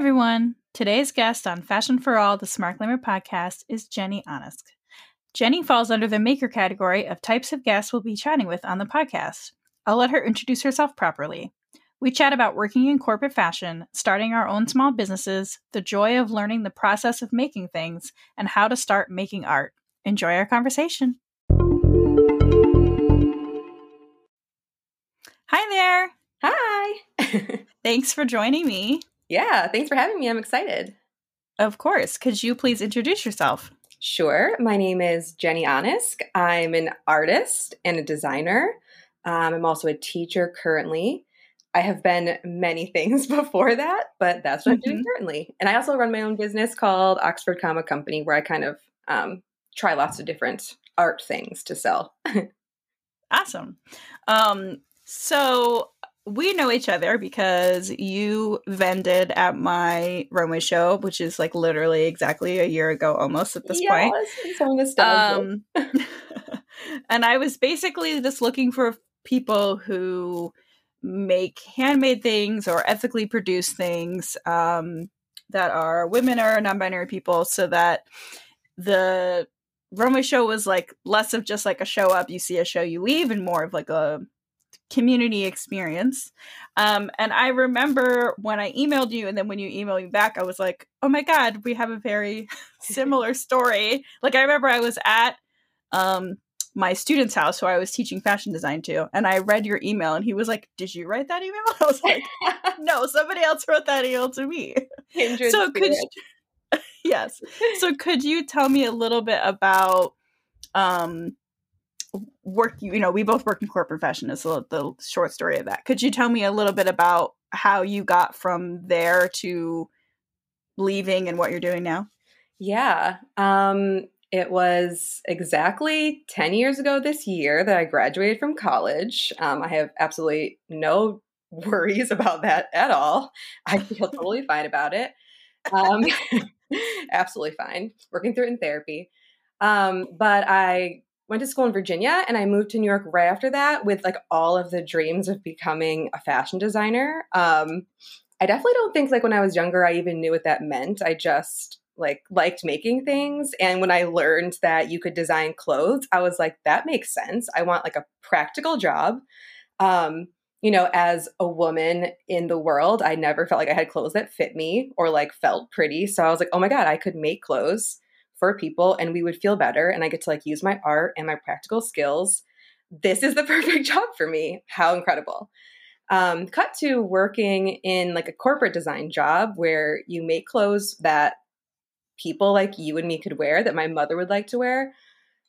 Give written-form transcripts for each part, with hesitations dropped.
everyone. Today's guest on Fashion for All, the Smart Glamour podcast, is Jenny Onisk. Jenny falls under the maker category of types of guests we'll be chatting with on the podcast. I'll let her introduce herself properly. We chat about working in corporate fashion, starting our own small businesses, the joy of learning the process of making things, and how to start making art. Enjoy our conversation. Hi there. Hi. Thanks for joining me. Yeah, thanks for having me. I'm excited. Of course. Could you please introduce yourself? Sure. My name is Jenny Onisk. I'm an artist and a designer. I'm also a teacher currently. I have been many things before that, but that's what I'm doing currently. And I also run my own business called Oxford Comma Company, where I kind of try lots of different art things to sell. Awesome. So we know each other because you vended at my runway show, which is like literally exactly a year ago almost at this point. It's so nostalgic. And I was basically just looking for people who make handmade things or ethically produce things that are women or non-binary people, so that the runway show was like less of just like a show up, you see a show, you leave, and more of like a community experience. And I remember when I emailed you, and then when you emailed me back, I was like, oh my God, we have a very similar story. Like, I remember I was at my student's house who I was teaching fashion design to, and I read your email, and he was like, did you write that email? I was like, no, somebody else wrote that email to me. So could you tell me a little bit about work? You know, we both work in corporate fashion, is the short story of that. Could you tell me a little bit about how you got from there to leaving and what you're doing now? Yeah. It was exactly 10 years ago this year that I graduated from college. I have absolutely no worries about that at all. I feel totally fine about it. Absolutely fine. Working through it in therapy. But I went to school in Virginia, and I moved to New York right after that with like all of the dreams of becoming a fashion designer. I definitely don't think like when I was younger, I even knew what that meant. I just liked making things. And when I learned that you could design clothes, I was like, that makes sense. I want like a practical job. You know, as a woman in the world, I never felt like I had clothes that fit me or like felt pretty. So I was like, oh my God, I could make clothes for people and we would feel better. And I get to like use my art and my practical skills. This is the perfect job for me. How incredible. Cut to working in like a corporate design job where you make clothes that people like you and me could wear, that my mother would like to wear.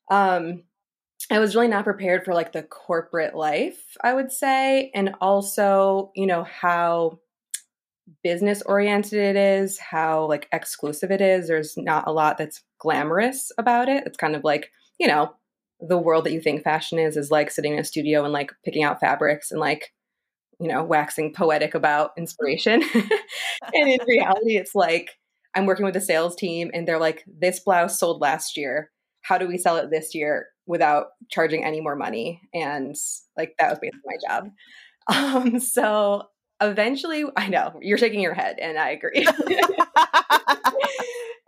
I was really not prepared for like the corporate life, I would say. And also, you know, how business oriented it is, how like exclusive it is. There's not a lot that's glamorous about it. It's kind of like, you know, the world that you think fashion is like sitting in a studio and like picking out fabrics and like, you know, waxing poetic about inspiration. And in reality, it's like, I'm working with a sales team and they're like, this blouse sold last year. How do we sell it this year without charging any more money? And like, that was basically my job. So eventually, I know you're shaking your head and I agree.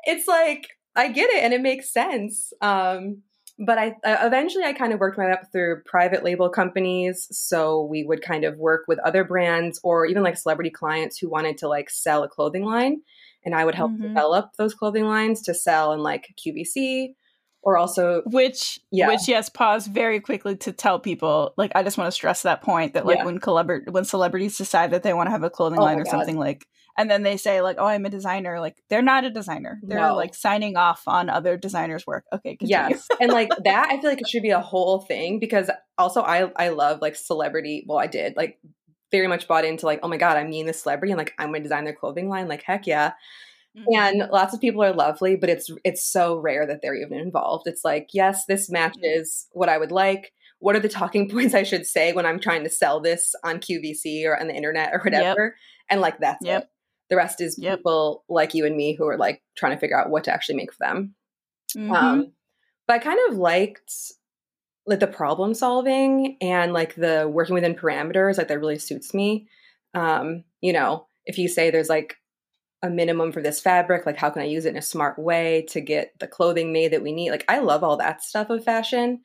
It's like, I get it and it makes sense. But eventually I kind of worked my way up through private label companies. So we would kind of work with other brands or even like celebrity clients who wanted to like sell a clothing line. And I would help develop those clothing lines to sell in like QVC or also. Which, pause very quickly to tell people, like, I just want to stress that point that like when celebrities decide that they want to have a clothing line or something like, and then they say like, oh, I'm a designer. Like, they're not a designer. They're like signing off on other designers' work. Okay. Continue. Yes. And like that, I feel like it should be a whole thing because also I love like celebrity. Well, I did like very much bought into like, oh my God, I'm meeting this celebrity and like, I'm going to design their clothing line. Like, heck yeah. Mm-hmm. And lots of people are lovely, but it's so rare that they're even involved. It's like, yes, this matches what I would like. What are the talking points I should say when I'm trying to sell this on QVC or on the internet or whatever? Yep. And like, that's it. The rest is people like you and me who are like trying to figure out what to actually make for them. Mm-hmm. But I kind of liked like the problem solving and like the working within parameters, like that really suits me. You know, if you say there's like a minimum for this fabric? Like, how can I use it in a smart way to get the clothing made that we need? Like, I love all that stuff of fashion.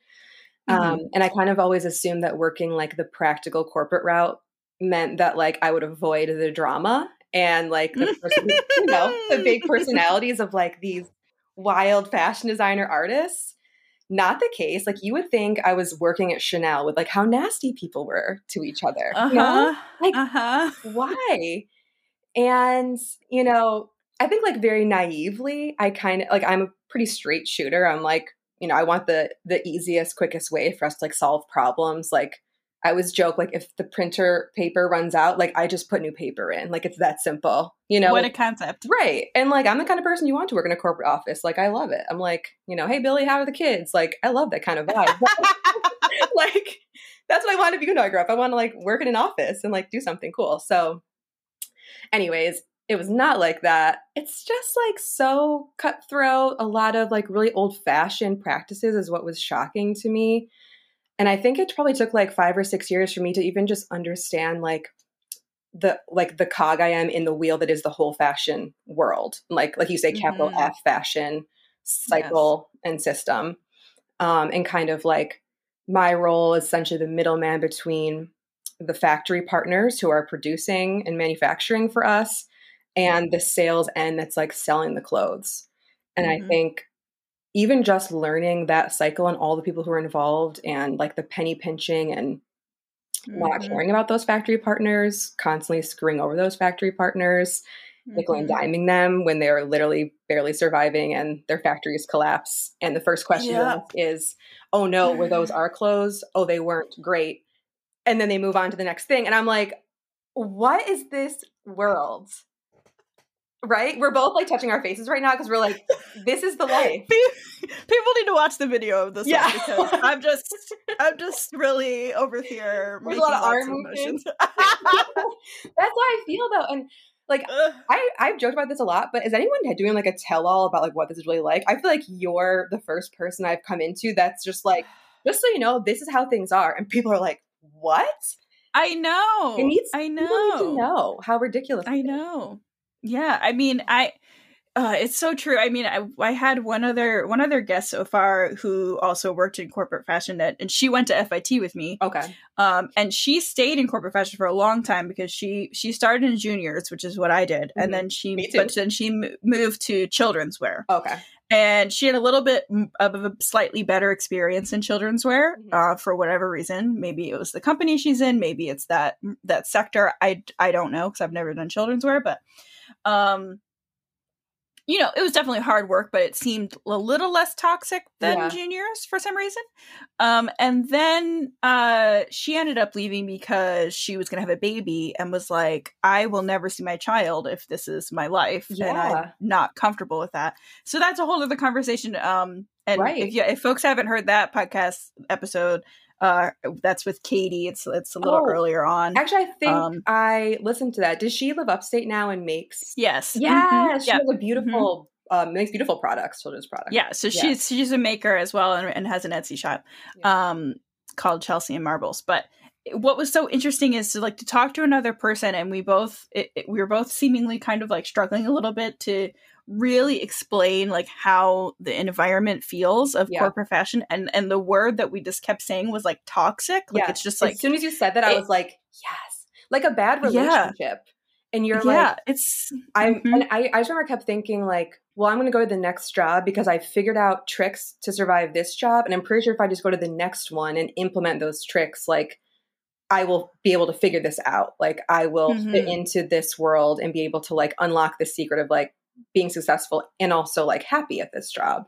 Mm-hmm. And I kind of always assumed that working like the practical corporate route meant that like I would avoid the drama and like the, you know, the big personalities of like these wild fashion designer artists. Not the case. Like, you would think I was working at Chanel with like how nasty people were to each other. Uh-huh. You know? Like, why? And, you know, I think like very naively, I kind of like, I'm a pretty straight shooter. I'm like, you know, I want the easiest, quickest way for us to like solve problems. Like, I always joke, like, if the printer paper runs out, like, I just put new paper in. Like, it's that simple, you know? What a concept. Right. And, like, I'm the kind of person you want to work in a corporate office. Like, I love it. I'm like, you know, hey, Billy, how are the kids? Like, I love that kind of vibe. Like, that's what I wanted to be when I grew up. I want to, like, work in an office and, like, do something cool. So anyways, it was not like that. It's just, like, so cutthroat. A lot of, like, really old-fashioned practices is what was shocking to me. And I think it probably took like 5 or 6 years for me to even just understand like the cog I am in the wheel that is the whole fashion world. Like you say, capital mm-hmm. F fashion cycle yes. and system. And kind of like my role is essentially the middleman between the factory partners who are producing and manufacturing for us and the sales end that's like selling the clothes. And mm-hmm. I think even just learning that cycle and all the people who are involved and like the penny pinching and mm-hmm. not caring about those factory partners, constantly screwing over those factory partners, mm-hmm. nickel and diming them when they are literally barely surviving and their factories collapse. And the first question yep. is, oh no, were those our clothes? Oh, they weren't great. And then they move on to the next thing. And I'm like, what is this world? Right? We're both like touching our faces right now because we're like, this is the life. People need to watch the video of this yeah. one because I'm just really over here. There's a lot of arm movements. That's how I feel though. And like I've joked about this a lot, but is anyone doing like a tell-all about like what this is really like? I feel like you're the first person I've come into that's just like, just so you know, this is how things are. And people are like, what? I know. People need to know how ridiculous it is. I know. Yeah, I mean, it's so true. I mean, I had one other guest so far who also worked in corporate fashion, and she went to FIT with me. Okay, and she stayed in corporate fashion for a long time because she started in juniors, which is what I did, mm-hmm. and then she moved to children's wear. Okay, and she had a little bit of a slightly better experience in children's wear mm-hmm. For whatever reason. Maybe it was the company she's in, maybe it's that sector. I don't know because I've never done children's wear, but. You know, it was definitely hard work, but it seemed a little less toxic than yeah. juniors for some reason. And then she ended up leaving because she was going to have a baby and was like, I will never see my child if this is my life. Yeah. And I'm not comfortable with that. So that's a whole other conversation. And right. if folks haven't heard that podcast episode, that's with Katie. It's a little earlier on. Actually, I think I listened to that. Does she live upstate now and makes? Yes. Yeah. Mm-hmm. She yep. has a beautiful, mm-hmm. Makes beautiful products, children's products. Yeah. So yeah. she's a maker as well and has an Etsy shop yeah. Called Chelsea and Marbles. But what was so interesting is to talk to another person and we were both seemingly kind of like struggling a little bit to really explain like how the environment feels of yeah. corporate fashion and the word that we just kept saying was like toxic. Like yeah. it's just like as soon as you said that I was like, yes, like a bad relationship. Yeah. And you're yeah, like it's I'm mm-hmm. and I just remember I kept thinking like, well, I'm gonna go to the next job because I figured out tricks to survive this job. And I'm pretty sure if I just go to the next one and implement those tricks, like I will be able to figure this out. Like I will mm-hmm. fit into this world and be able to like unlock the secret of like being successful and also like happy at this job.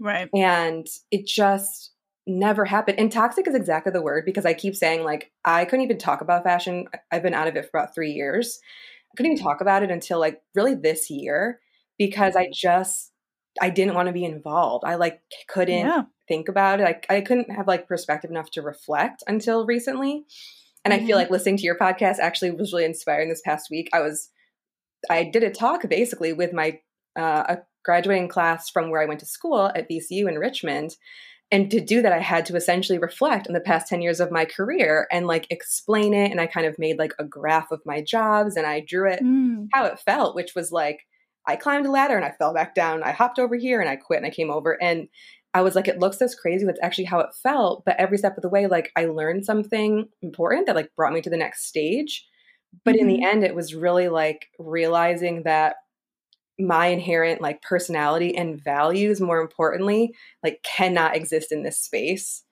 Right. And it just never happened. And toxic is exactly the word because I keep saying like, I couldn't even talk about fashion. I've been out of it for about 3 years. I couldn't even talk about it until like really this year because I didn't want to be involved. I like couldn't yeah. think about it. I couldn't have like perspective enough to reflect until recently. And mm-hmm. I feel like listening to your podcast actually was really inspiring this past week. I did a talk basically with my a graduating class from where I went to school at VCU in Richmond. And to do that, I had to essentially reflect on the past 10 years of my career and like explain it. And I kind of made like a graph of my jobs and I drew it how it felt, which was like, I climbed a ladder and I fell back down. I hopped over here and I quit and I came over. And I was like, it looks this crazy. That's actually how it felt. But every step of the way, like I learned something important that like brought me to the next stage. But in the end, it was really like realizing that my inherent like personality and values, more importantly, like cannot exist in this space.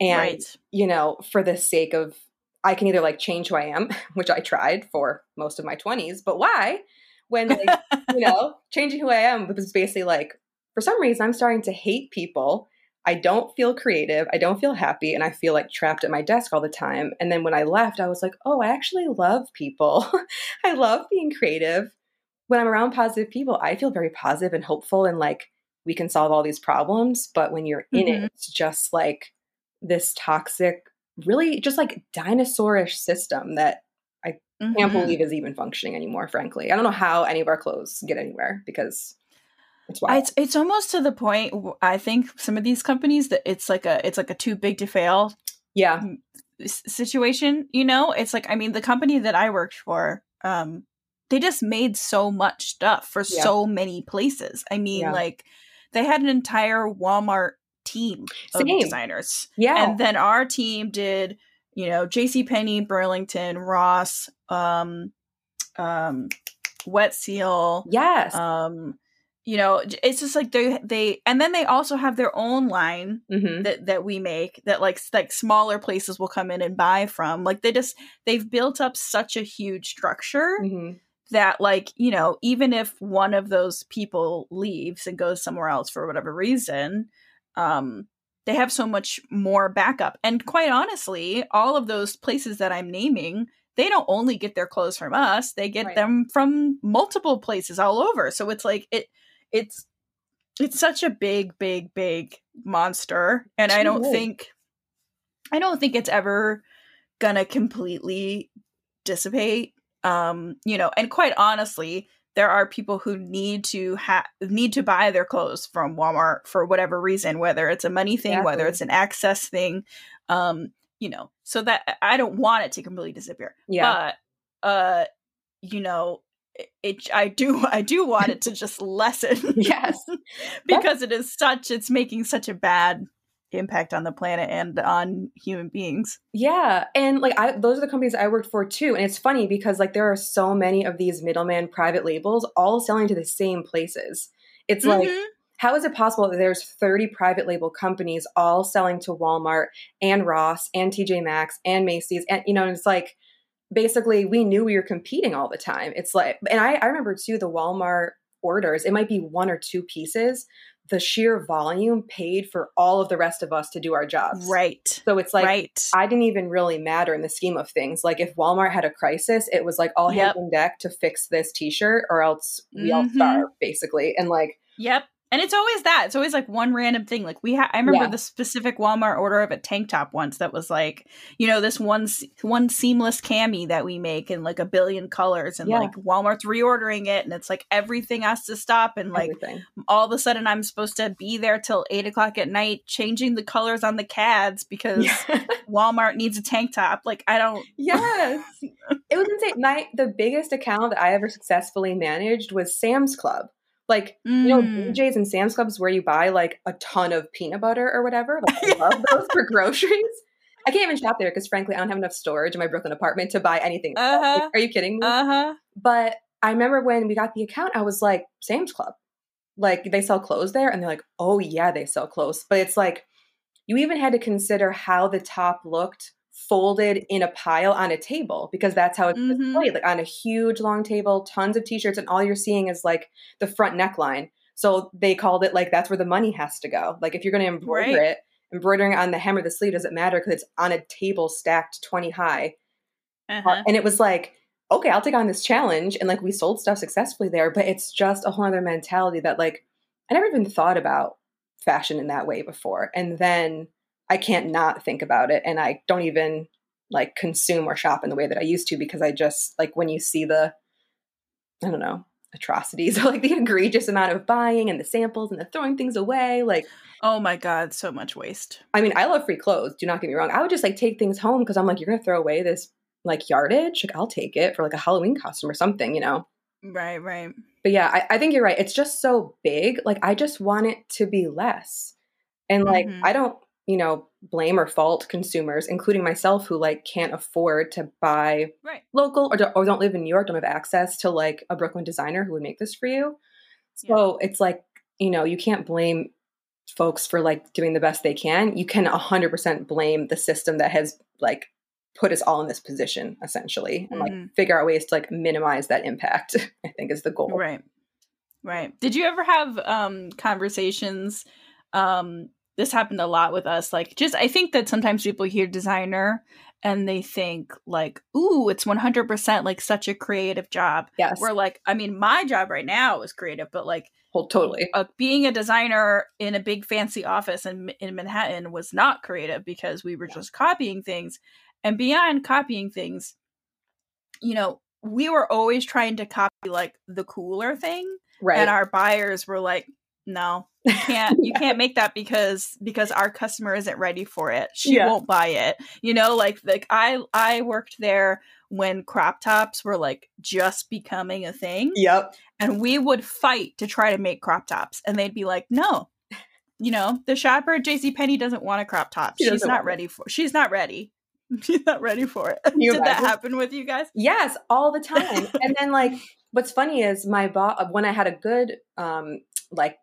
And, you know, for the sake of, I can either like change who I am, which I tried for most of my 20s, but why? When, like, you know, changing who I am was basically like, for some reason, I'm starting to hate people. I don't feel creative. I don't feel happy. And I feel like trapped at my desk all the time. And then when I left, I was like, oh, I actually love people. I love being creative. When I'm around positive people, I feel very positive and hopeful and like we can solve all these problems. But when you're in it, it's just like this toxic, really just like dinosaur-ish system that I can't believe is even functioning anymore, frankly. I don't know how any of our clothes get anywhere because it's wild. It's almost to the point, I think some of these companies, that it's like a too big to fail situation, you know? It's like, I mean, the company that I worked for, they just made so much stuff for so many places. I mean, like they had an entire Walmart team of designers. Yeah. And then our team did, you know, JCPenney, Burlington, Ross, Wet Seal. Yes. You know, it's just like they and then they also have their own line that we make that like smaller places will come in and buy from. Like they've built up such a huge structure that like, you know, even if one of those people leaves and goes somewhere else for whatever reason, they have so much more backup. And quite honestly, all of those places that I'm naming, they don't only get their clothes from us, they get them from multiple places all over. So it's like it's such a big monster, and I don't think it's ever gonna completely dissipate. You know, and quite honestly, there are people who need to buy their clothes from Walmart for whatever reason, whether it's a money thing, whether it's an access thing, you know. So that I don't want it to completely disappear. Yeah. But you know, I do want it to just lessen. Yes. Because it's making such a bad impact on the planet and on human beings. Yeah. And like, those are the companies I worked for too. And it's funny because like, there are so many of these middleman private labels all selling to the same places. It's like, how is it possible that there's 30 private label companies all selling to Walmart and Ross and TJ Maxx and Macy's? And, you know, and it's like, basically we knew we were competing all the time. It's like, and I remember too, the Walmart orders, it might be one or two pieces. The sheer volume paid for all of the rest of us to do our jobs. Right. So it's like, I didn't even really matter in the scheme of things. Like if Walmart had a crisis, it was like all hands on deck to fix this t-shirt or else we all starve, basically. And like, and it's always that. It's always like one random thing. Like I remember the specific Walmart order of a tank top once that was like, you know, this one seamless cami that we make in like a billion colors, and like Walmart's reordering it, and it's like everything has to stop, and like all of a sudden I'm supposed to be there till 8:00 at night changing the colors on the CADs because Walmart needs a tank top. Like I don't. Yes, it was insane. The biggest account that I ever successfully managed was Sam's Club. Like, you know, BJ's and Sam's Clubs where you buy like a ton of peanut butter or whatever. Like, I love those for groceries. I can't even shop there because frankly, I don't have enough storage in my Brooklyn apartment to buy anything. Like, are you kidding me? But I remember when we got the account, I was like, Sam's Club. Like they sell clothes there, and they're like, oh yeah, they sell clothes. But it's like, you even had to consider how the top looked folded in a pile on a table, because that's how it's displayed, like on a huge long table, tons of t-shirts, and all you're seeing is like the front neckline. So they called it like, that's where the money has to go. Like if you're going to embroider it, embroidering on the hem or the sleeve doesn't matter because it's on a table stacked 20 high. And it was like, okay, I'll take on this challenge. And like we sold stuff successfully there, but it's just a whole other mentality that like, I never even thought about fashion in that way before. And then I can't not think about it. And I don't even like consume or shop in the way that I used to, because I just like when you see the, I don't know, atrocities, like the egregious amount of buying and the samples and the throwing things away. Like, oh my God, so much waste. I mean, I love free clothes. Do not get me wrong. I would just like take things home because I'm like, you're going to throw away this like yardage. Like, I'll take it for like a Halloween costume or something, you know? Right, right. But yeah, I think you're right. It's just so big. Like, I just want it to be less. And like, I don't, you know, blame or fault consumers, including myself, who like can't afford to buy local or don't live in New York, don't have access to like a Brooklyn designer who would make this for you. So it's like, you know, you can't blame folks for like doing the best they can. You can 100% blame the system that has like put us all in this position, essentially, and like figure out ways to like minimize that impact, I think, is the goal. Right. Right. Did you ever have conversations? This happened a lot with us. Like, just, I think that sometimes people hear designer and they think like, ooh, it's 100% like such a creative job. Yes. We're like, I mean, my job right now is creative, but like, well, totally. Being a designer in a big fancy office in Manhattan was not creative because we were just copying things. And beyond copying things, you know, we were always trying to copy like the cooler thing. Right. And our buyers were like, no, you can't, you can't make that because our customer isn't ready for it. She won't buy it. You know, like I worked there when crop tops were like just becoming a thing. Yep. And we would fight to try to make crop tops, and they'd be like, no, you know, the shopper at JCPenney doesn't want a crop top. She's not ready for, she's not ready. She's not ready for it. Did that happen with you guys? Yes, all the time. And then like, what's funny is my boss, when I had a good, like,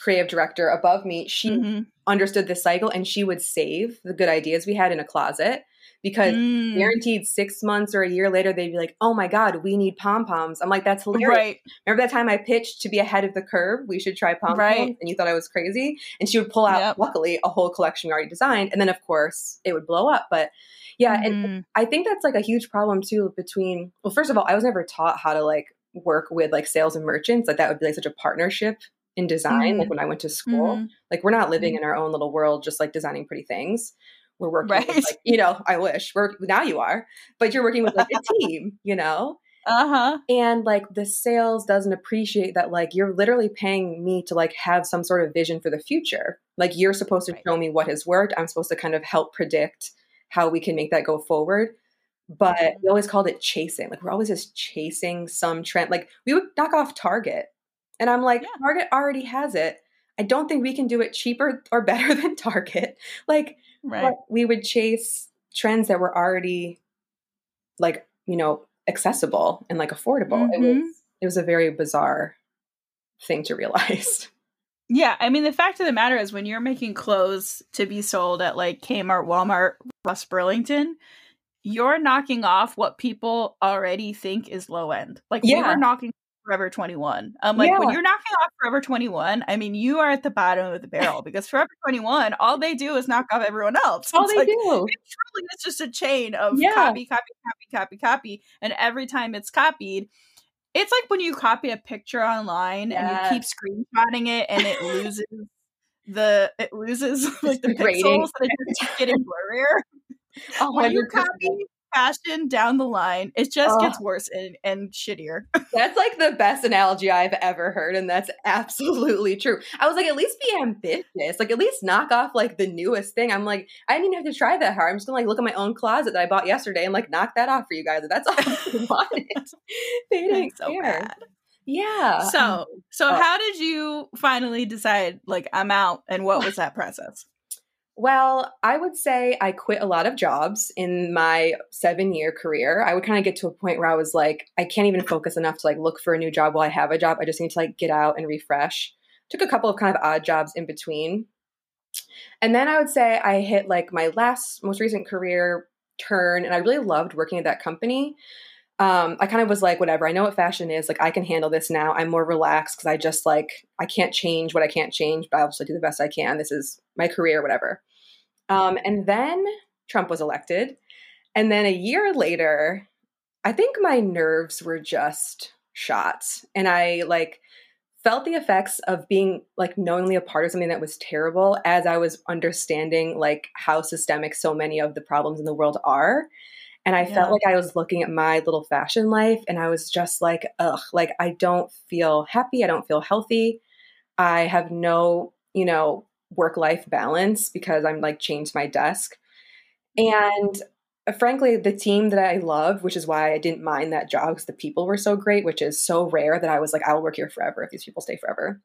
creative director above me, she understood this cycle, and she would save the good ideas we had in a closet because guaranteed 6 months or a year later, they'd be like, oh my God, we need pom-poms. I'm like, that's hilarious. Right. Remember that time I pitched to be ahead of the curve? We should try pom-poms. Right. And you thought I was crazy. And she would pull out, luckily, a whole collection we already designed. And then of course it would blow up. But yeah. And I think that's like a huge problem too between, well, first of all, I was never taught how to like work with like sales and merchants. Like that would be like such a partnership in design, like when I went to school, like we're not living in our own little world, just like designing pretty things. We're working with, like, you know, I wish now you are, but you're working with like a team, you know? And like the sales doesn't appreciate that. Like you're literally paying me to like have some sort of vision for the future. Like you're supposed to show me what has worked. I'm supposed to kind of help predict how we can make that go forward. But we always called it chasing. Like we're always just chasing some trend. Like we would knock off Target. And I'm like, Target already has it. I don't think we can do it cheaper or better than Target. Like we would chase trends that were already like, you know, accessible and like affordable. It was a very bizarre thing to realize. Yeah. I mean, the fact of the matter is when you're making clothes to be sold at like Kmart, Walmart, Ross, Burlington, you're knocking off what people already think is low end. Like we were knocking Forever 21. I'm like, when you're knocking off Forever 21, I mean, you are at the bottom of the barrel because Forever 21, all they do is knock off everyone else. All they do. It's really, it's just a chain of copy. And every time it's copied, it's like when you copy a picture online and you keep screenshotting it and it loses like the pixels and it just getting blurrier. 100%. When you copy fashion down the line, it just gets worse and shittier. That's like the best analogy I've ever heard, and that's absolutely true. I was like, at least be ambitious, like at least knock off like the newest thing. I'm like, I didn't even have to try that hard. I'm just gonna like look at my own closet that I bought yesterday and like knock that off for you guys. That's all I wanted. They didn't care. Bad. Yeah. So how did you finally decide like I'm out, and what was that process? Well, I would say I quit a lot of jobs in my 7-year career. I would kind of get to a point where I was like, I can't even focus enough to like look for a new job while I have a job. I just need to like get out and refresh. Took a couple of kind of odd jobs in between. And then I would say I hit like my most recent career turn, and I really loved working at that company. I kind of was like, whatever, I know what fashion is. Like I can handle this now. I'm more relaxed because I just like, I can't change what I can't change, but I'll just do the best I can. This is my career, whatever. And then Trump was elected. And then a year later, I think my nerves were just shot. And I like felt the effects of being like knowingly a part of something that was terrible as I was understanding like how systemic so many of the problems in the world are. And I felt like I was looking at my little fashion life and I was just like, ugh, like I don't feel happy. I don't feel healthy. I have no, you know, work-life balance because I'm like chained to my desk. And frankly, the team that I love, which is why I didn't mind that job because the people were so great, which is so rare that I was like, I'll work here forever if these people stay forever.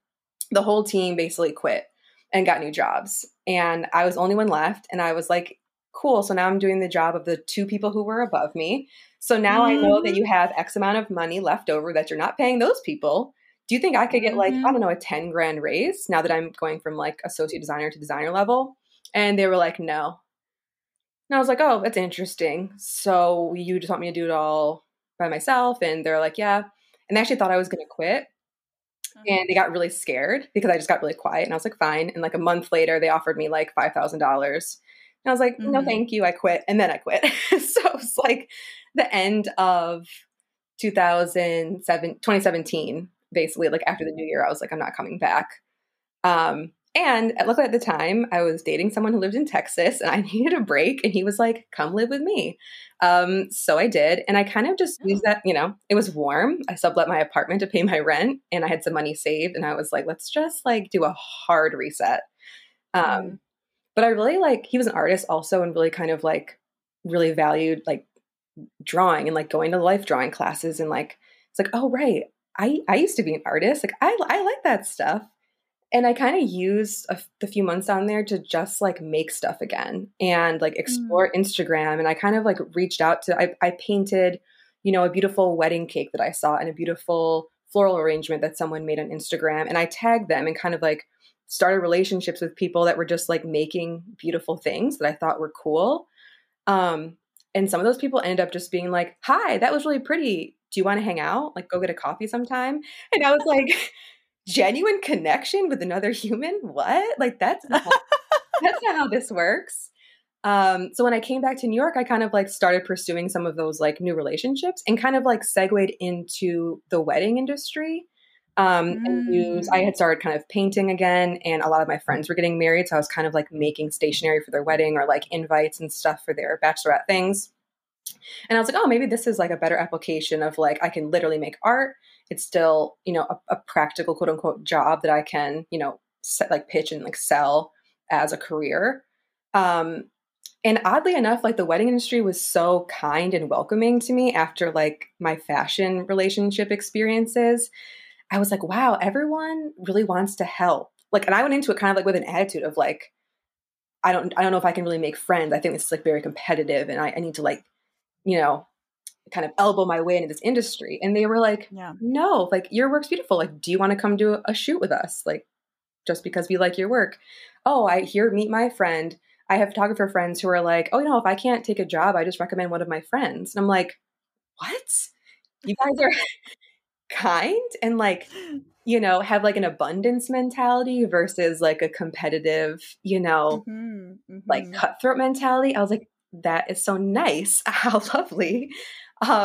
The whole team basically quit and got new jobs. And I was the only one left. And I was like, cool. So now I'm doing the job of the two people who were above me. So now I know that you have X amount of money left over that you're not paying those people. Do you think I could get like, I don't know, a 10 grand raise now that I'm going from like associate designer to designer level? And they were like, no. And I was like, oh, that's interesting. So you just want me to do it all by myself? And they're like, yeah. And they actually thought I was going to quit. And they got really scared because I just got really quiet and I was like, fine. And like a month later, they offered me like $5,000. And I was like, no, thank you. I quit. And then I quit. So it was like the end of 2017, basically. Like after the new year, I was like, I'm not coming back. And luckily at the time, I was dating someone who lived in Texas and I needed a break. And he was like, come live with me. So I did. And I kind of just used that, you know, it was warm. I sublet my apartment to pay my rent and I had some money saved. And I was like, let's just like do a hard reset. But I really like, he was an artist also and really kind of like really valued like drawing and like going to life drawing classes. And like, it's like, oh, right. I used to be an artist. Like I like that stuff. And I kind of used the few months on there to just like make stuff again and like explore Instagram. And I kind of like reached out to, I painted, you know, a beautiful wedding cake that I saw and a beautiful floral arrangement that someone made on Instagram. And I tagged them and kind of like started relationships with people that were just like making beautiful things that I thought were cool. And some of those people ended up just being like, hi, that was really pretty. Do you want to hang out? Like go get a coffee sometime. And I was like, genuine connection with another human? What? Like that's not how this works. So when I came back to New York, I kind of like started pursuing some of those like new relationships and kind of like segued into the wedding industry. I had started kind of painting again and a lot of my friends were getting married. So I was kind of like making stationery for their wedding or like invites and stuff for their bachelorette things. And I was like, oh, maybe this is like a better application of like, I can literally make art. It's still, you know, a practical quote unquote job that I can, you know, set, like pitch and like sell as a career. And oddly enough, like the wedding industry was so kind and welcoming to me after like my fashion relationship experiences. I was like, wow, everyone really wants to help. Like, and I went into it kind of like with an attitude of like, I don't know if I can really make friends. I think it's like very competitive and I need to like, you know, kind of elbow my way into this industry. And they were like, no, like your work's beautiful. Like, do you want to come do a shoot with us? Like, just because we like your work. Oh, I here, meet my friend. I have photographer friends who are like, oh, you know, if I can't take a job, I just recommend one of my friends. And I'm like, what? You guys are kind and like, you know, have like an abundance mentality versus like a competitive, you know, like cutthroat mentality. I was like, that is so nice. How lovely. So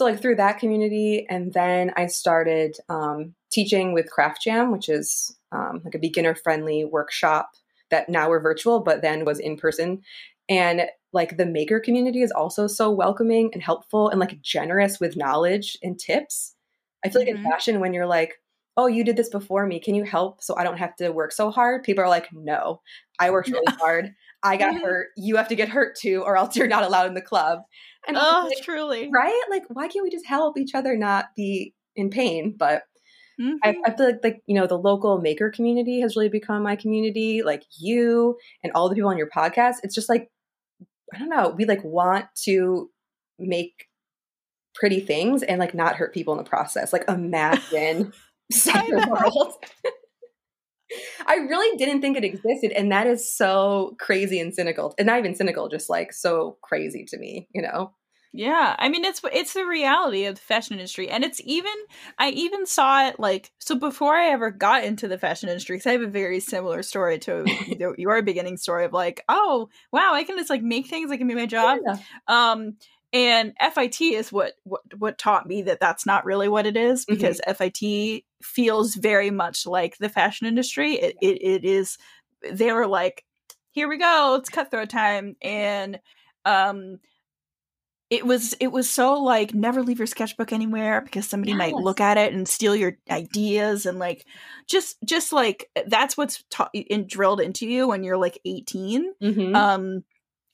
like through that community. And then I started teaching with Craft Jam, which is like a beginner friendly workshop that now we're virtual, but then was in person. And like the maker community is also so welcoming and helpful and like generous with knowledge and tips. I feel like in fashion, when you're like, oh, you did this before me. Can you help? So I don't have to work so hard. People are like, no, I worked really hard. I got hurt. You have to get hurt too, or else you're not allowed in the club. And oh, like, truly. Right? Like, why can't we just help each other not be in pain? But I feel like, you know, the local maker community has really become my community, like you and all the people on your podcast. It's just like, I don't know. We like want to make pretty things and like not hurt people in the process. Like imagine such a world. I really didn't think it existed. And that is so crazy and cynical, and not even cynical, just like so crazy to me, you know? Yeah. I mean, it's the reality of the fashion industry. And it's even, I even saw it like, so before I ever got into the fashion industry, because I have a very similar story to your beginning story of like, oh, wow, I can just like make things. I can be my job. Yeah. And FIT is what taught me that that's not really what it is, because FIT feels very much like the fashion industry. It is, they were like, here we go, it's cutthroat time. And It was so like, never leave your sketchbook anywhere because somebody might look at it and steal your ideas, and like just like that's what's drilled into you when you're like 18. Mm-hmm.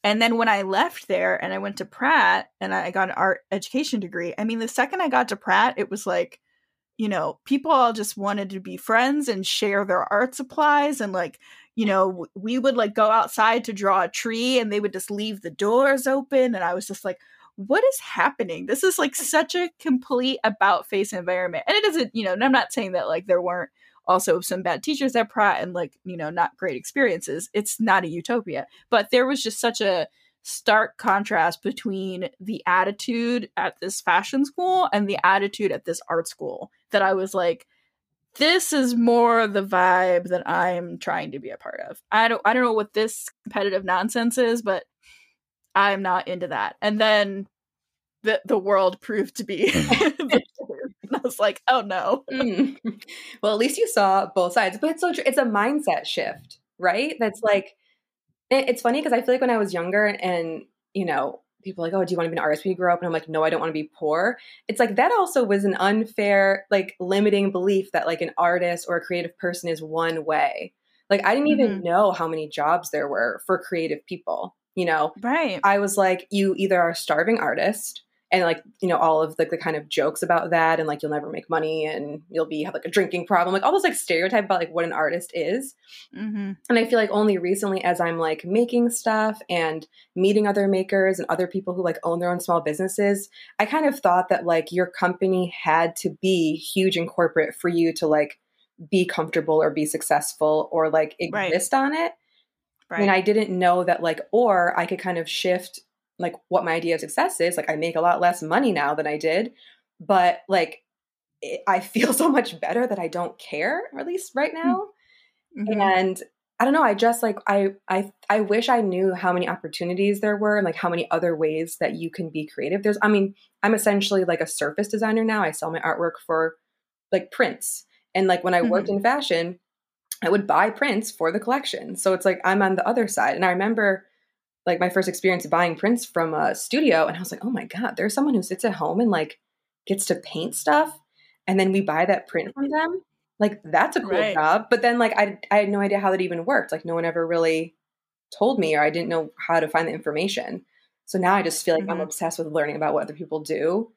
And then when I left there and I went to Pratt and I got an art education degree, I mean, the second I got to Pratt, it was like, you know, people all just wanted to be friends and share their art supplies, and like, you know, we would like go outside to draw a tree and they would just leave the doors open, and I was just like, what is happening? This is like such a complete about face environment. And it doesn't, you know, and I'm not saying that like there weren't also some bad teachers at Pratt and like, you know, not great experiences. It's not a utopia, but there was just such a stark contrast between the attitude at this fashion school and the attitude at this art school that I was like, this is more the vibe that I'm trying to be a part of. I don't know what this competitive nonsense is, but I'm not into that. And then the world proved to be the truth. And I was like, oh no. Mm. Well, at least you saw both sides. But it's so true. It's a mindset shift, right? That's like, it's funny because I feel like when I was younger and, you know, people are like, oh, do you want to be an artist when you grow up? And I'm like, no, I don't want to be poor. It's like, that also was an unfair, like limiting belief that like an artist or a creative person is one way. Like I didn't even know how many jobs there were for creative people. You know, right? I was like, you either are a starving artist and like, you know, all of the kind of jokes about that. And like, you'll never make money and you'll have like a drinking problem, like all those like stereotype about like what an artist is. Mm-hmm. And I feel like only recently as I'm like making stuff and meeting other makers and other people who like own their own small businesses, I kind of thought that like your company had to be huge and corporate for you to like be comfortable or be successful or like exist on it. Right. And I didn't know that like, or I could kind of shift like what my idea of success is. Like I make a lot less money now than I did, but like I feel so much better that I don't care, or at least right now. Mm-hmm. And I don't know. I just like, I wish I knew how many opportunities there were and like how many other ways that you can be creative. I mean, I'm essentially like a surface designer now. I sell my artwork for like prints. And like when I worked in fashion, I would buy prints for the collection. So it's like, I'm on the other side. And I remember like my first experience buying prints from a studio, and I was like, oh my God, there's someone who sits at home and like gets to paint stuff. And then we buy that print from them. Like that's a cool job. But then like, I had no idea how that even worked. Like no one ever really told me, or I didn't know how to find the information. So now I just feel like I'm obsessed with learning about what other people do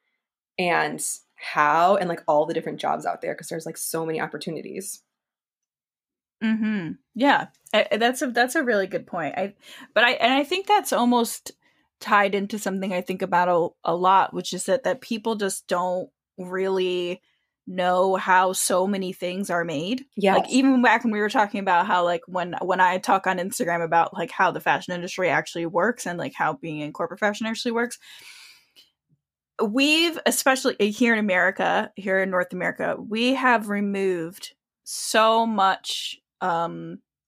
and how, and like all the different jobs out there. 'Cause there's like so many opportunities. Mm-hmm. Yeah, that's a really good point. I think that's almost tied into something I think about a lot, which is that people just don't really know how so many things are made. Yeah, like even back when we were talking about how like when I talk on Instagram about like how the fashion industry actually works and like how being in corporate fashion actually works. We've, especially here in North America, we have removed so much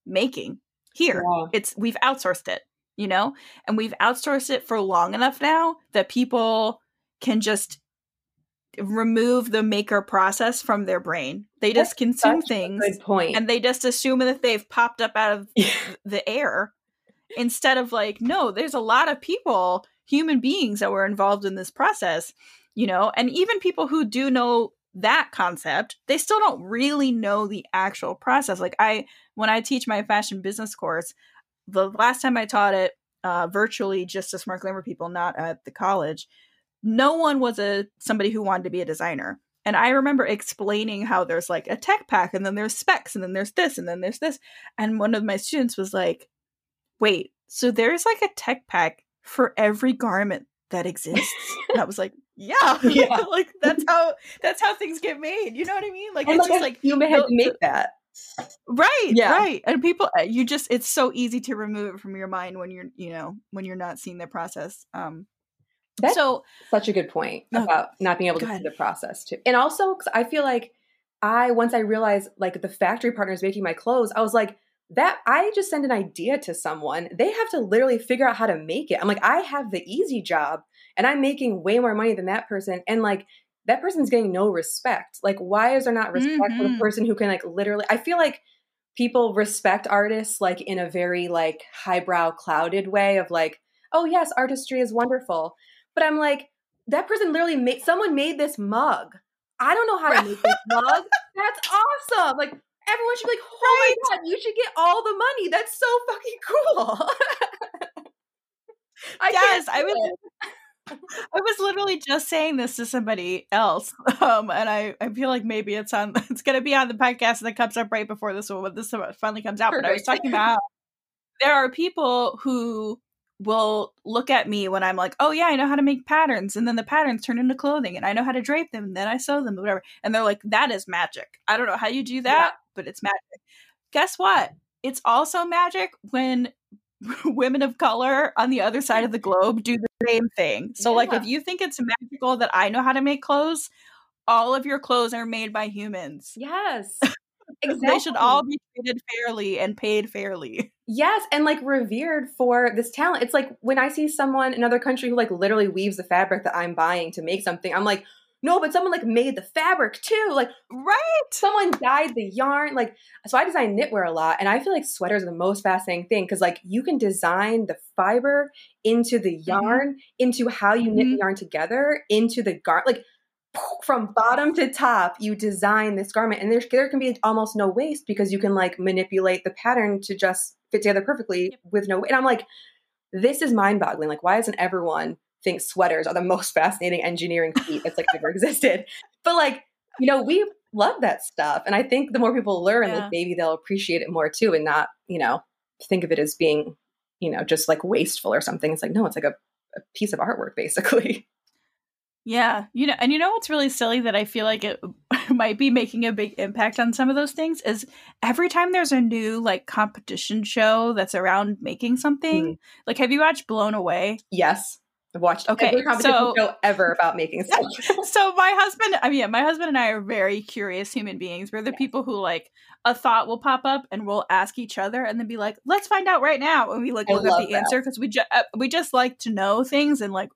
making here. We've outsourced it, you know, and we've outsourced it for long enough now that people can just remove the maker process from their brain. They just consume things, and they just assume that they've popped up out of the air, instead of like, no, there's a lot of people, human beings, that were involved in this process, you know. And even people who do know that concept, they still don't really know the actual process. Like when I teach my fashion business course, the last time I taught it virtually just to Smart Glamour people, not at the college, no one was somebody who wanted to be a designer. And I remember explaining how there's like a tech pack, and then there's specs, and then there's this, and then there's this. And one of my students was like, wait, so there's like a tech pack for every garment that exists? And I was like, yeah. Like that's how things get made, you know what I mean? Like, and it's just like you had to make that, right? Yeah, right. And people, you just, it's so easy to remove it from your mind when you're, you know, when you're not seeing the process. That's so such a good point about not being able to see the process too. And also because I feel like once I realized like the factory partners making my clothes, I was like, that I just send an idea to someone, they have to literally figure out how to make it. I'm like, I have the easy job and I'm making way more money than that person. And like, that person's getting no respect. Like, why is there not respect for the person who can like literally, I feel like people respect artists like in a very like highbrow clouded way of like, oh yes, artistry is wonderful. But I'm like, that person literally made, someone made this mug. I don't know how to make this mug. That's awesome. Like, everyone should be like, oh my God, you should get all the money. That's so fucking cool. I was literally just saying this to somebody else. And I feel like maybe it's going to be on the podcast that comes up right before this one, when this finally comes out. Perfect. But I was talking about, there are people who will look at me when I'm like, oh yeah, I know how to make patterns. And then the patterns turn into clothing, and I know how to drape them, and then I sew them, whatever. And they're like, that is magic. I don't know how you do that, but it's magic. Guess what? It's also magic when women of color on the other side of the globe do the same thing. So like, if you think it's magical that I know how to make clothes, all of your clothes are made by humans. Yes. Exactly. They should all be treated fairly and paid fairly. Yes. And like revered for this talent. It's like when I see someone in another country who like literally weaves the fabric that I'm buying to make something, I'm like, no, but someone like made the fabric too. Like, right. Someone dyed the yarn. Like, so I design knitwear a lot, and I feel like sweaters are the most fascinating thing. Cause like you can design the fiber into the yarn, into how you knit the yarn together, into the garment. Like, from bottom to top, you design this garment, and there can be almost no waste because you can like manipulate the pattern to just fit together perfectly with no. And I'm like, this is mind boggling. Like, why doesn't everyone think sweaters are the most fascinating engineering feat that's like ever existed? But like, you know, we love that stuff. And I think the more people learn, like maybe they'll appreciate it more too, and not, you know, think of it as being, you know, just like wasteful or something. It's like, no, it's like a piece of artwork basically. Yeah. You know, and you know what's really silly that I feel like it might be making a big impact on some of those things is every time there's a new like competition show that's around making something, like, have you watched Blown Away? Yes. I've watched every competition show ever about making stuff. So my husband and I are very curious human beings. We're the people who like a thought will pop up and we'll ask each other and then be like, let's find out right now. And we like look up the answer because we just like to know things and like,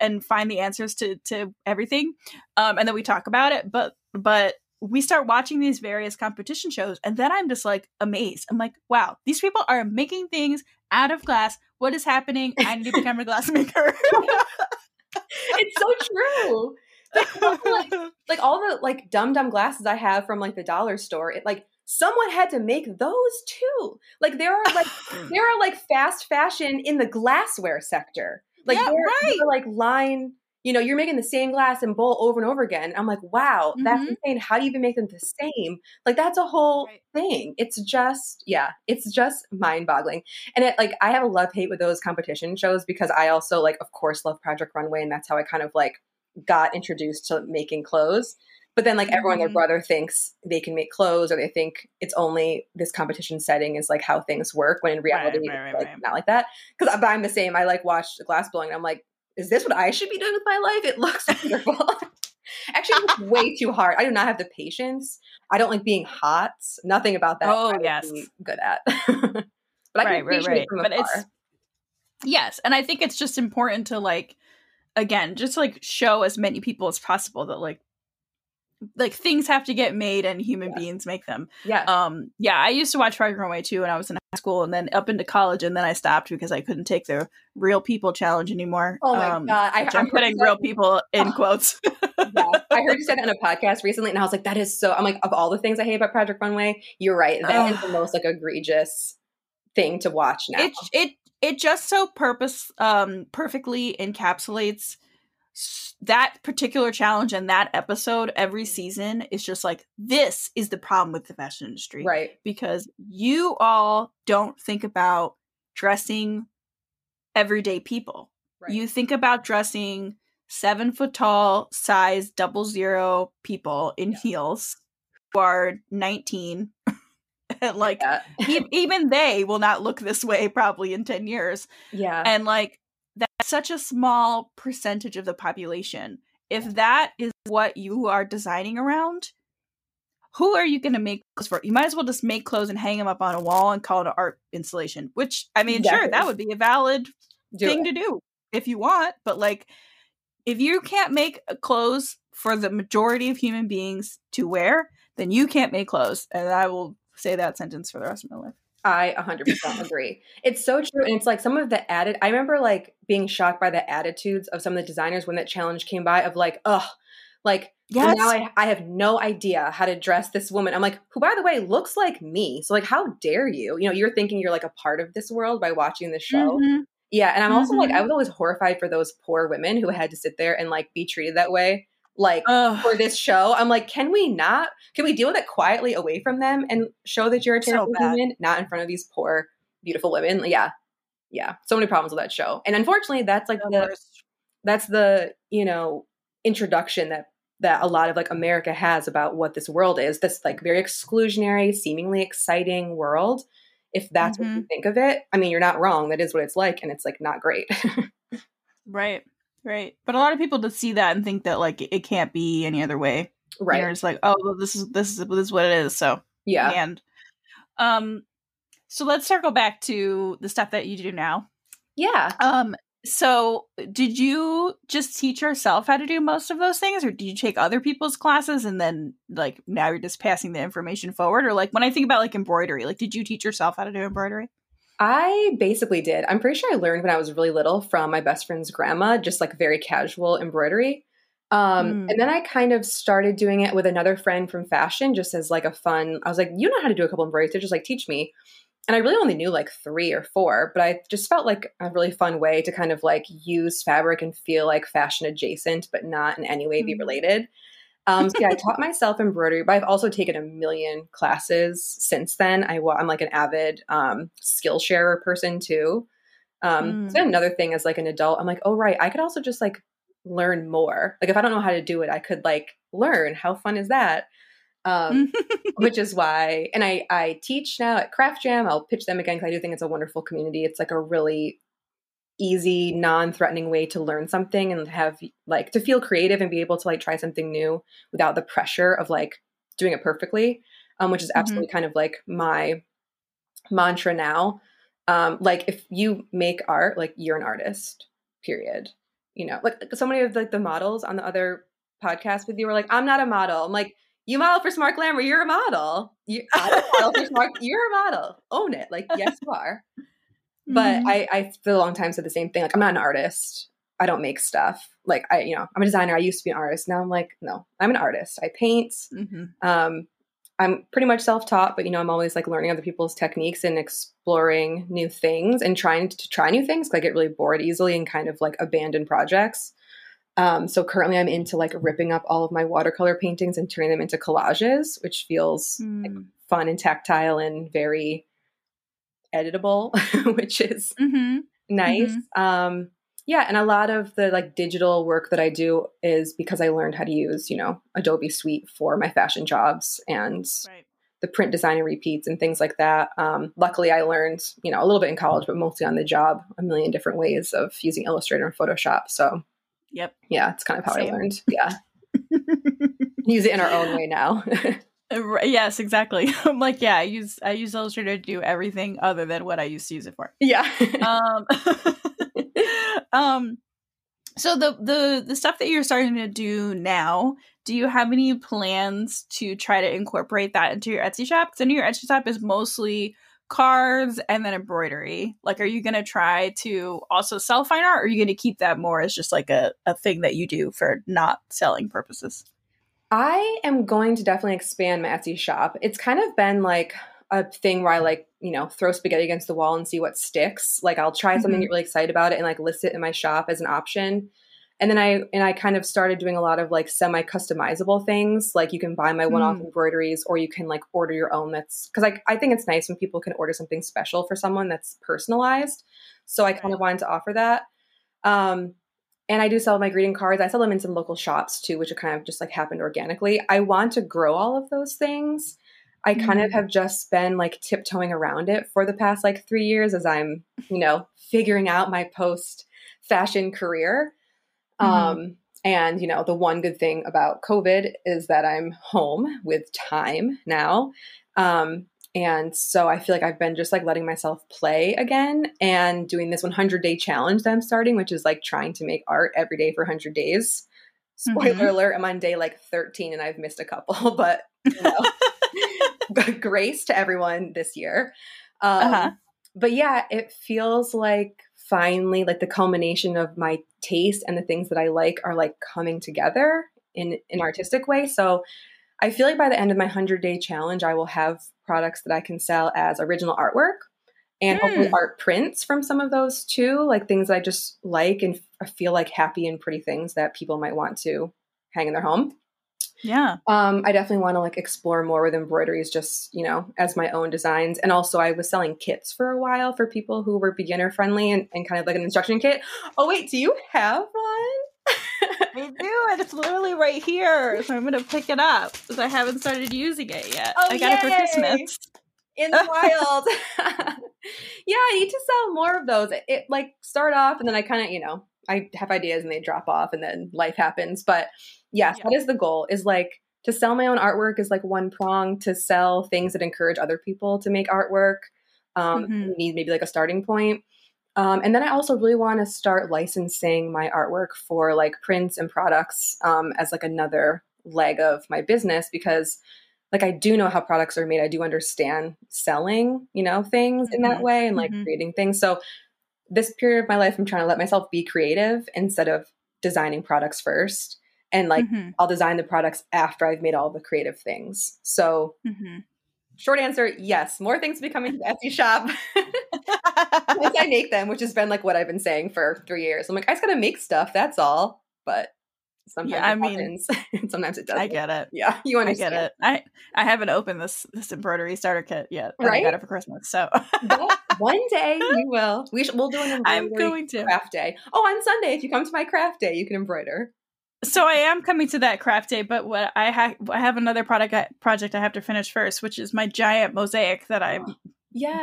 and find the answers to everything. And then we talk about it. But we start watching these various competition shows. And then I'm just like amazed. I'm like, wow, these people are making things out of glass. What is happening? I need to become a glass maker. It's so true. Like all the like dumb glasses I have from like the dollar store, it like, someone had to make those too. Like there are like fast fashion in the glassware sector. Like, they're like line, you know, you're making the same glass and bowl over and over again. I'm like, wow, that's insane. How do you even make them the same? Like, that's a whole thing. It's just mind boggling. And it like, I have a love hate with those competition shows because I also like, of course, love Project Runway. And that's how I kind of like got introduced to making clothes. But then like everyone, their brother thinks they can make clothes, or they think it's only this competition setting is like how things work, when in reality it's not like that. Because I'm the same. I like watched glass blowing and I'm like, is this what I should be doing with my life? It looks wonderful. Actually, it's way too hard. I do not have the patience. I don't like being hot. Nothing about that I'm good at. But I can appreciate it from afar. Yes. And I think it's just important to like, again, just like show as many people as possible that like things have to get made and human beings make them. Yeah. I used to watch Project Runway too when I was in high school and then up into college, and then I stopped because I couldn't take the real people challenge anymore. Oh my God. I'm putting real people in quotes. Yeah. I heard you said that on a podcast recently and I was like, that is so, I'm like, of all the things I hate about Project Runway, you're right. That is the most like egregious thing to watch now. It just so perfectly encapsulates that particular challenge and that episode. Every season is just like, this is the problem with the fashion industry, right? Because you all don't think about dressing everyday people. Right. You think about dressing 7 foot tall, size 00 people in heels who are 19. And like, even they will not look this way probably in 10 years. Yeah, and like. That's such a small percentage of the population. If that is what you are designing around, who are you going to make clothes for? You might as well just make clothes and hang them up on a wall and call it an art installation, which, I mean, sure, that would be a valid thing to do if you want. But like, if you can't make clothes for the majority of human beings to wear, then you can't make clothes. And I will say that sentence for the rest of my life. I 100% agree. It's so true. And it's like some of the added, I remember like being shocked by the attitudes of some of the designers when that challenge came by of like, ugh, like yes. Now I have no idea how to dress this woman. I'm like, who by the way, looks like me. So like, how dare you, you know, you're thinking you're like a part of this world by watching this show. Mm-hmm. Yeah. And I'm also like, I was always horrified for those poor women who had to sit there and like be treated that way. Like for this show, I'm like, can we deal with it quietly away from them and show that you're a terrible human, not in front of these poor, beautiful women. Yeah. Yeah. So many problems with that show. And unfortunately that's like that's the, you know, introduction that a lot of like America has about what this world is, this like very exclusionary, seemingly exciting world. If that's what you think of it, I mean, you're not wrong. That is what it's like. And it's like, not great. Right. Right. But a lot of people just see that and think that like it can't be any other way. Right. It's like, oh, well, this is what it is. So yeah. And so let's circle back to the stuff that you do now. Yeah. So did you just teach yourself how to do most of those things, or do you take other people's classes and then like now you're just passing the information forward? Or like when I think about like embroidery, like did you teach yourself how to do embroidery? I basically did. I'm pretty sure I learned when I was really little from my best friend's grandma, just like very casual embroidery. And then I kind of started doing it with another friend from fashion, just as like a fun, I was like, you know how to do a couple embroideries, so just like teach me. And I really only knew like 3 or 4, but I just felt like a really fun way to kind of like use fabric and feel like fashion adjacent, but not in any way be related. So yeah, I taught myself embroidery, but I've also taken a million classes since then. I'm like an avid Skillshare person too. So another thing as like an adult, I'm like, oh, right, I could also just like learn more. Like if I don't know how to do it, I could like learn. How fun is that? Which is why, and I teach now at Craft Jam. I'll pitch them again because I do think it's a wonderful community. It's like a really easy, non-threatening way to learn something and have like to feel creative and be able to like try something new without the pressure of like doing it perfectly, which is absolutely kind of like my mantra now. Like if you make art, like you're an artist, period. You know, like so many of like the models on the other podcast with you were like, I'm not a model. I'm like, you model for Smart Glamour, you're a model. I don't model for Smart, you're a model. Own it. Like, yes, you are. But I for a long time said the same thing. Like, I'm not an artist. I don't make stuff. Like, I'm a designer. I used to be an artist. Now I'm like, no, I'm an artist. I paint. I'm pretty much self-taught, but, I'm always like learning other people's techniques and exploring new things and trying to try new things. Because I get really bored easily and kind of like abandon projects. So currently I'm into like ripping up all of my watercolor paintings and turning them into collages, which feels like fun and tactile and very editable, which is nice. Yeah. And a lot of the like digital work that I do is because I learned how to use, Adobe Suite for my fashion jobs and the print design and repeats and things like that. Luckily I learned, a little bit in college, but mostly on the job, a million different ways of using Illustrator and Photoshop. So yep. Yeah. It's kind of how I learned. Yeah. Use it in our own way now. Yes, exactly. I'm like, yeah, I use Illustrator to do everything other than what I used to use it for. Yeah. So the stuff that you're starting to do now, do you have any plans to try to incorporate that into your Etsy shop? Because I know your Etsy shop is mostly cards and then embroidery. Like, are you going to try to also sell fine art, or are you going to keep that more as just like a thing that you do for not selling purposes? I am going to definitely expand my Etsy shop. It's kind of been like a thing where I like, throw spaghetti against the wall and see what sticks. Like I'll try something, get really excited about it and like list it in my shop as an option. And then I kind of started doing a lot of like semi-customizable things. Like you can buy my one-off embroideries, or you can like order your own. That's because I think it's nice when people can order something special for someone that's personalized. So I kind of wanted to offer that. And I do sell my greeting cards. I sell them in some local shops too, which kind of just like happened organically. I want to grow all of those things. I kind of have just been like tiptoeing around it for the past like 3 years as I'm, figuring out my post fashion career. And, the one good thing about COVID is that I'm home with time now. And so I feel like I've been just like letting myself play again and doing this 100-day challenge that I'm starting, which is like trying to make art every day for 100 days. Spoiler alert, I'm on day like 13 and I've missed a couple, but grace to everyone this year. But yeah, it feels like finally like the culmination of my taste and the things that I like are like coming together in an artistic way. So I feel like by the end of my 100-day challenge, I will have products that I can sell as original artwork and hopefully art prints from some of those too, like things that I just like and I feel like happy and pretty things that people might want to hang in their home. Yeah. I definitely want to like explore more with embroideries just, you know, as my own designs. And also I was selling kits for a while for people who were beginner friendly and kind of like an instruction kit. Oh, wait, do you have one? I do. And it's literally right here. So I'm going to pick it up because I haven't started using it yet. Oh, I got it for Christmas. In the wild. Yeah, I need to sell more of those. It like start off and then I kind of, you know, I have ideas and they drop off and then life happens. But yes, that is the goal, is like to sell my own artwork is like one prong, to sell things that encourage other people to make artwork. Need maybe like a starting point. And then I also really want to start licensing my artwork for like prints and products as like another leg of my business, because like I do know how products are made. I do understand selling, you know, things in that way and like creating things. So this period of my life, I'm trying to let myself be creative instead of designing products first. And like, I'll design the products after I've made all the creative things. So short answer, yes, more things will be coming to the Etsy shop once I make them, which has been like what I've been saying for 3 years. I'm like, I just got to make stuff. That's all. But sometimes it happens. Sometimes it doesn't. I get it. Yeah, you understand. I get it. I haven't opened this embroidery starter kit yet. Right? I got it for Christmas. So one day you will. We'll do an embroidery craft day. Oh, on Sunday, if you come to my craft day, you can embroider. So I am coming to that craft day, but what I have another project I have to finish first, which is my giant mosaic that I'm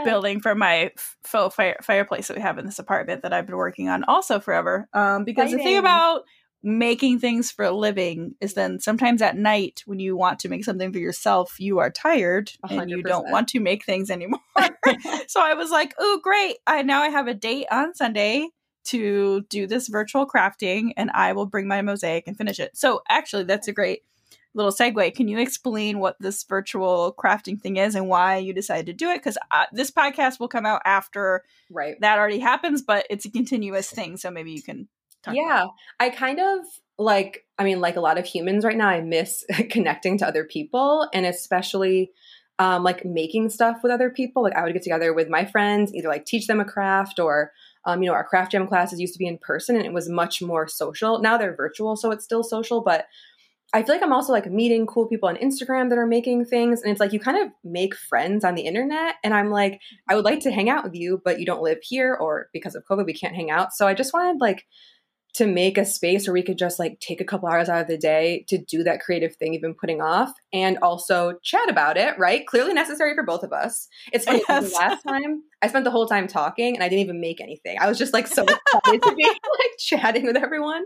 building for my faux fireplace that we have in this apartment that I've been working on also forever. Because the thing about making things for a living is then sometimes at night when you want to make something for yourself, you are tired 100%. And you don't want to make things anymore. So I was like, oh, great. Now I have a date on Sunday to do this virtual crafting, and I will bring my mosaic and finish it. So actually, that's a great little segue. Can you explain what this virtual crafting thing is and why you decided to do it? Because this podcast will come out after that already happens, but it's a continuous thing. So maybe you can talk about it. I kind of like, I mean, like a lot of humans right now, I miss connecting to other people, and especially like making stuff with other people. Like I would get together with my friends, either like teach them a craft or you know, our Craft Jam classes used to be in person and it was much more social. Now they're virtual, so it's still social, but I feel like I'm also like meeting cool people on Instagram that are making things. And it's like, you kind of make friends on the internet. And I'm like, I would like to hang out with you, but you don't live here, or because of COVID, we can't hang out. So I just wanted like to make a space where we could just like take a couple hours out of the day to do that creative thing you've been putting off and also chat about it, right? Clearly necessary for both of us. It's funny, because last time I spent the whole time talking and I didn't even make anything. I was just like so excited to be like chatting with everyone.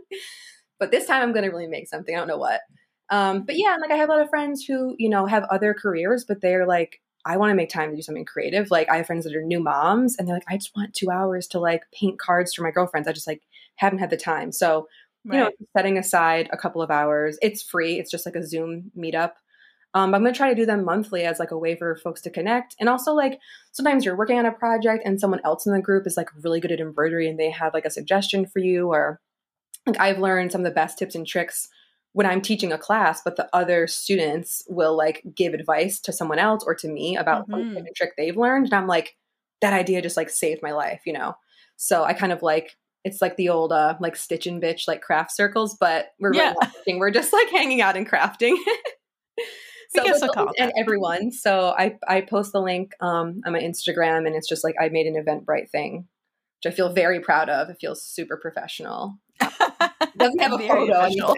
But this time I'm going to really make something. I don't know what. But yeah, like I have a lot of friends who, you know, have other careers, but they're like, I want to make time to do something creative. Like I have friends that are new moms and they're like, I just want 2 hours to like paint cards for my girlfriends. I just like haven't had the time. So, you know, setting aside a couple of hours, it's free. It's just like a Zoom meetup. I'm going to try to do them monthly as like a way for folks to connect. And also like sometimes you're working on a project and someone else in the group is like really good at embroidery and they have like a suggestion for you, or like I've learned some of the best tips and tricks when I'm teaching a class, but the other students will like give advice to someone else or to me about some trick they've learned. And I'm like, that idea just like saved my life, you know? So I kind of like, it's like the old like Stitch and Bitch, like craft circles, but we're relaxing. We're just like hanging out and crafting. So and everyone. So I post the link on my Instagram, and it's just like I made an Eventbrite thing, which I feel very proud of. It feels super professional. It doesn't have a photo.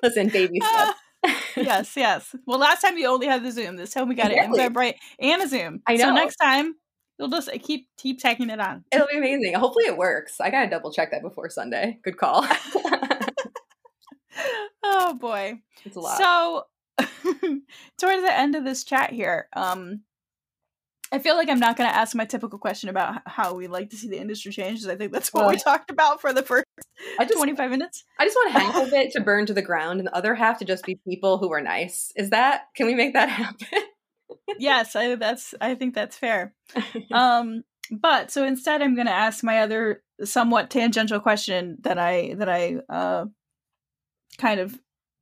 Listen, baby stuff. Yes. Well, last time you only had the Zoom. This time we got an Eventbrite and a Zoom. I know. So next time you'll just keep tacking it on. It'll be amazing. Hopefully it works. I got to double check that before Sunday. Good call. Oh boy. It's a lot. So towards the end of this chat here, I feel like I'm not going to ask my typical question about how we like to see the industry change, because I think that's what we talked about for the first 25 minutes. I just want half of it to burn to the ground and the other half to just be people who are nice. Can we make that happen? Yes, I think that's fair. But so instead, I'm going to ask my other somewhat tangential question that I kind of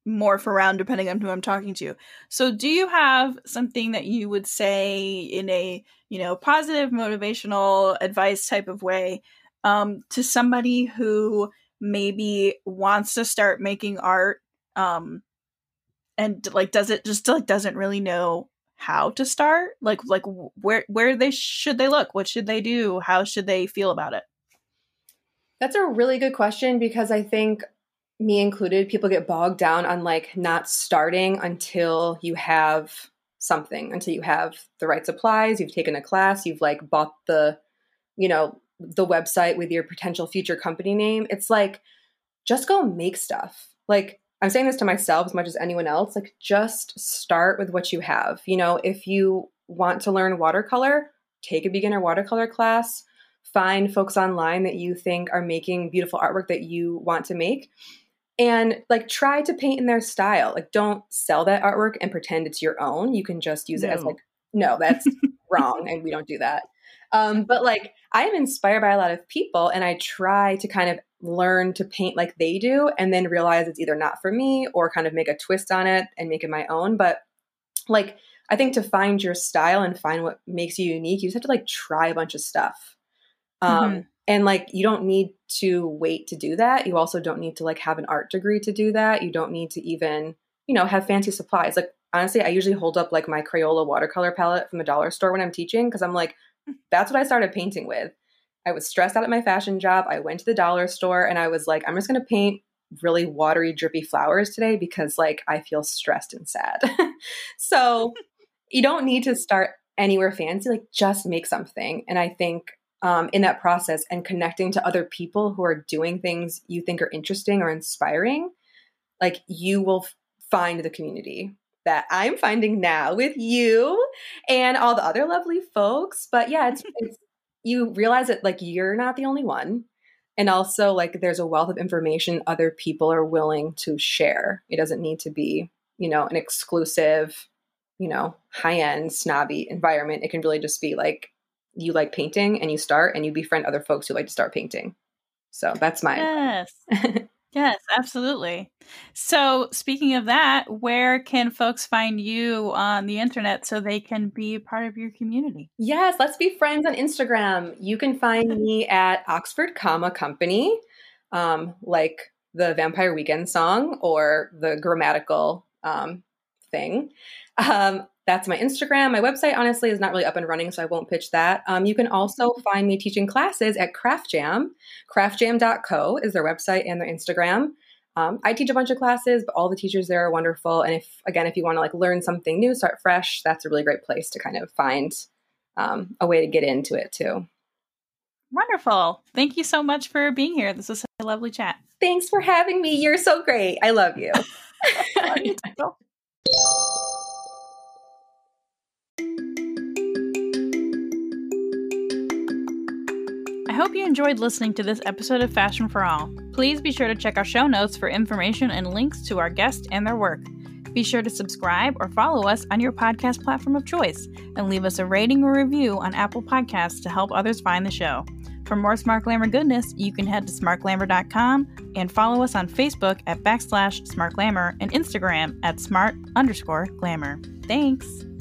morph around depending on who I'm talking to. So do you have something that you would say in a, you know, positive, motivational advice type of way to somebody who maybe wants to start making art and like doesn't really know how to start, like where they should they look, what should they do, how should they feel about it? That's a really good question, because I think, me included, people get bogged down on like not starting until you have something, until you have the right supplies, you've taken a class, you've like bought the, you know, the website with your potential future company name. It's like, just go make stuff. Like, I'm saying this to myself as much as anyone else, like just start with what you have. You know, if you want to learn watercolor, take a beginner watercolor class, find folks online that you think are making beautiful artwork that you want to make, and like try to paint in their style. Like, don't sell that artwork and pretend it's your own. You can just use it as like, no, that's wrong. And we don't do that. But like, I am inspired by a lot of people, and I try to kind of learn to paint like they do, and then realize it's either not for me or kind of make a twist on it and make it my own. But like, I think to find your style and find what makes you unique, you just have to like try a bunch of stuff. And like, you don't need to wait to do that. You also don't need to like have an art degree to do that. You don't need to even, you know, have fancy supplies. Like, honestly, I usually hold up like my Crayola watercolor palette from a dollar store when I'm teaching, because I'm like, that's what I started painting with. I was stressed out at my fashion job. I went to the dollar store and I was like, I'm just going to paint really watery, drippy flowers today because like I feel stressed and sad. So you don't need to start anywhere fancy. Like, just make something. And I think in that process and connecting to other people who are doing things you think are interesting or inspiring, like you will find the community that I'm finding now with you and all the other lovely folks. But yeah, it's you realize that like you're not the only one. And also like there's a wealth of information other people are willing to share. It doesn't need to be, you know, an exclusive, you know, high-end snobby environment. It can really just be like, you like painting and you start and you befriend other folks who like to start painting. So that's mine. Yes. Yes, absolutely. So speaking of that, where can folks find you on the internet so they can be part of your community? Yes. Let's be friends on Instagram. You can find me at Oxford Comma Company, like the Vampire Weekend song or the grammatical thing. That's my Instagram. My website, honestly, is not really up and running, so I won't pitch that. You can also find me teaching classes at Craft Jam. Craftjam.co is their website and their Instagram. I teach a bunch of classes, but all the teachers there are wonderful. And if you want to like learn something new, start fresh, that's a really great place to kind of find a way to get into it too. Wonderful. Thank you so much for being here. This was such a lovely chat. Thanks for having me. You're so great. I love you. I love you too. I hope you enjoyed listening to this episode of Fashion for All. Please be sure to check our show notes for information and links to our guests and their work. Be sure to subscribe or follow us on your podcast platform of choice and leave us a rating or review on Apple Podcasts to help others find the show. For more Smart Glamour goodness, you can head to smartglamour.com and follow us on Facebook at /Smart Glamour and Instagram at @Smart_Glamour. Thanks!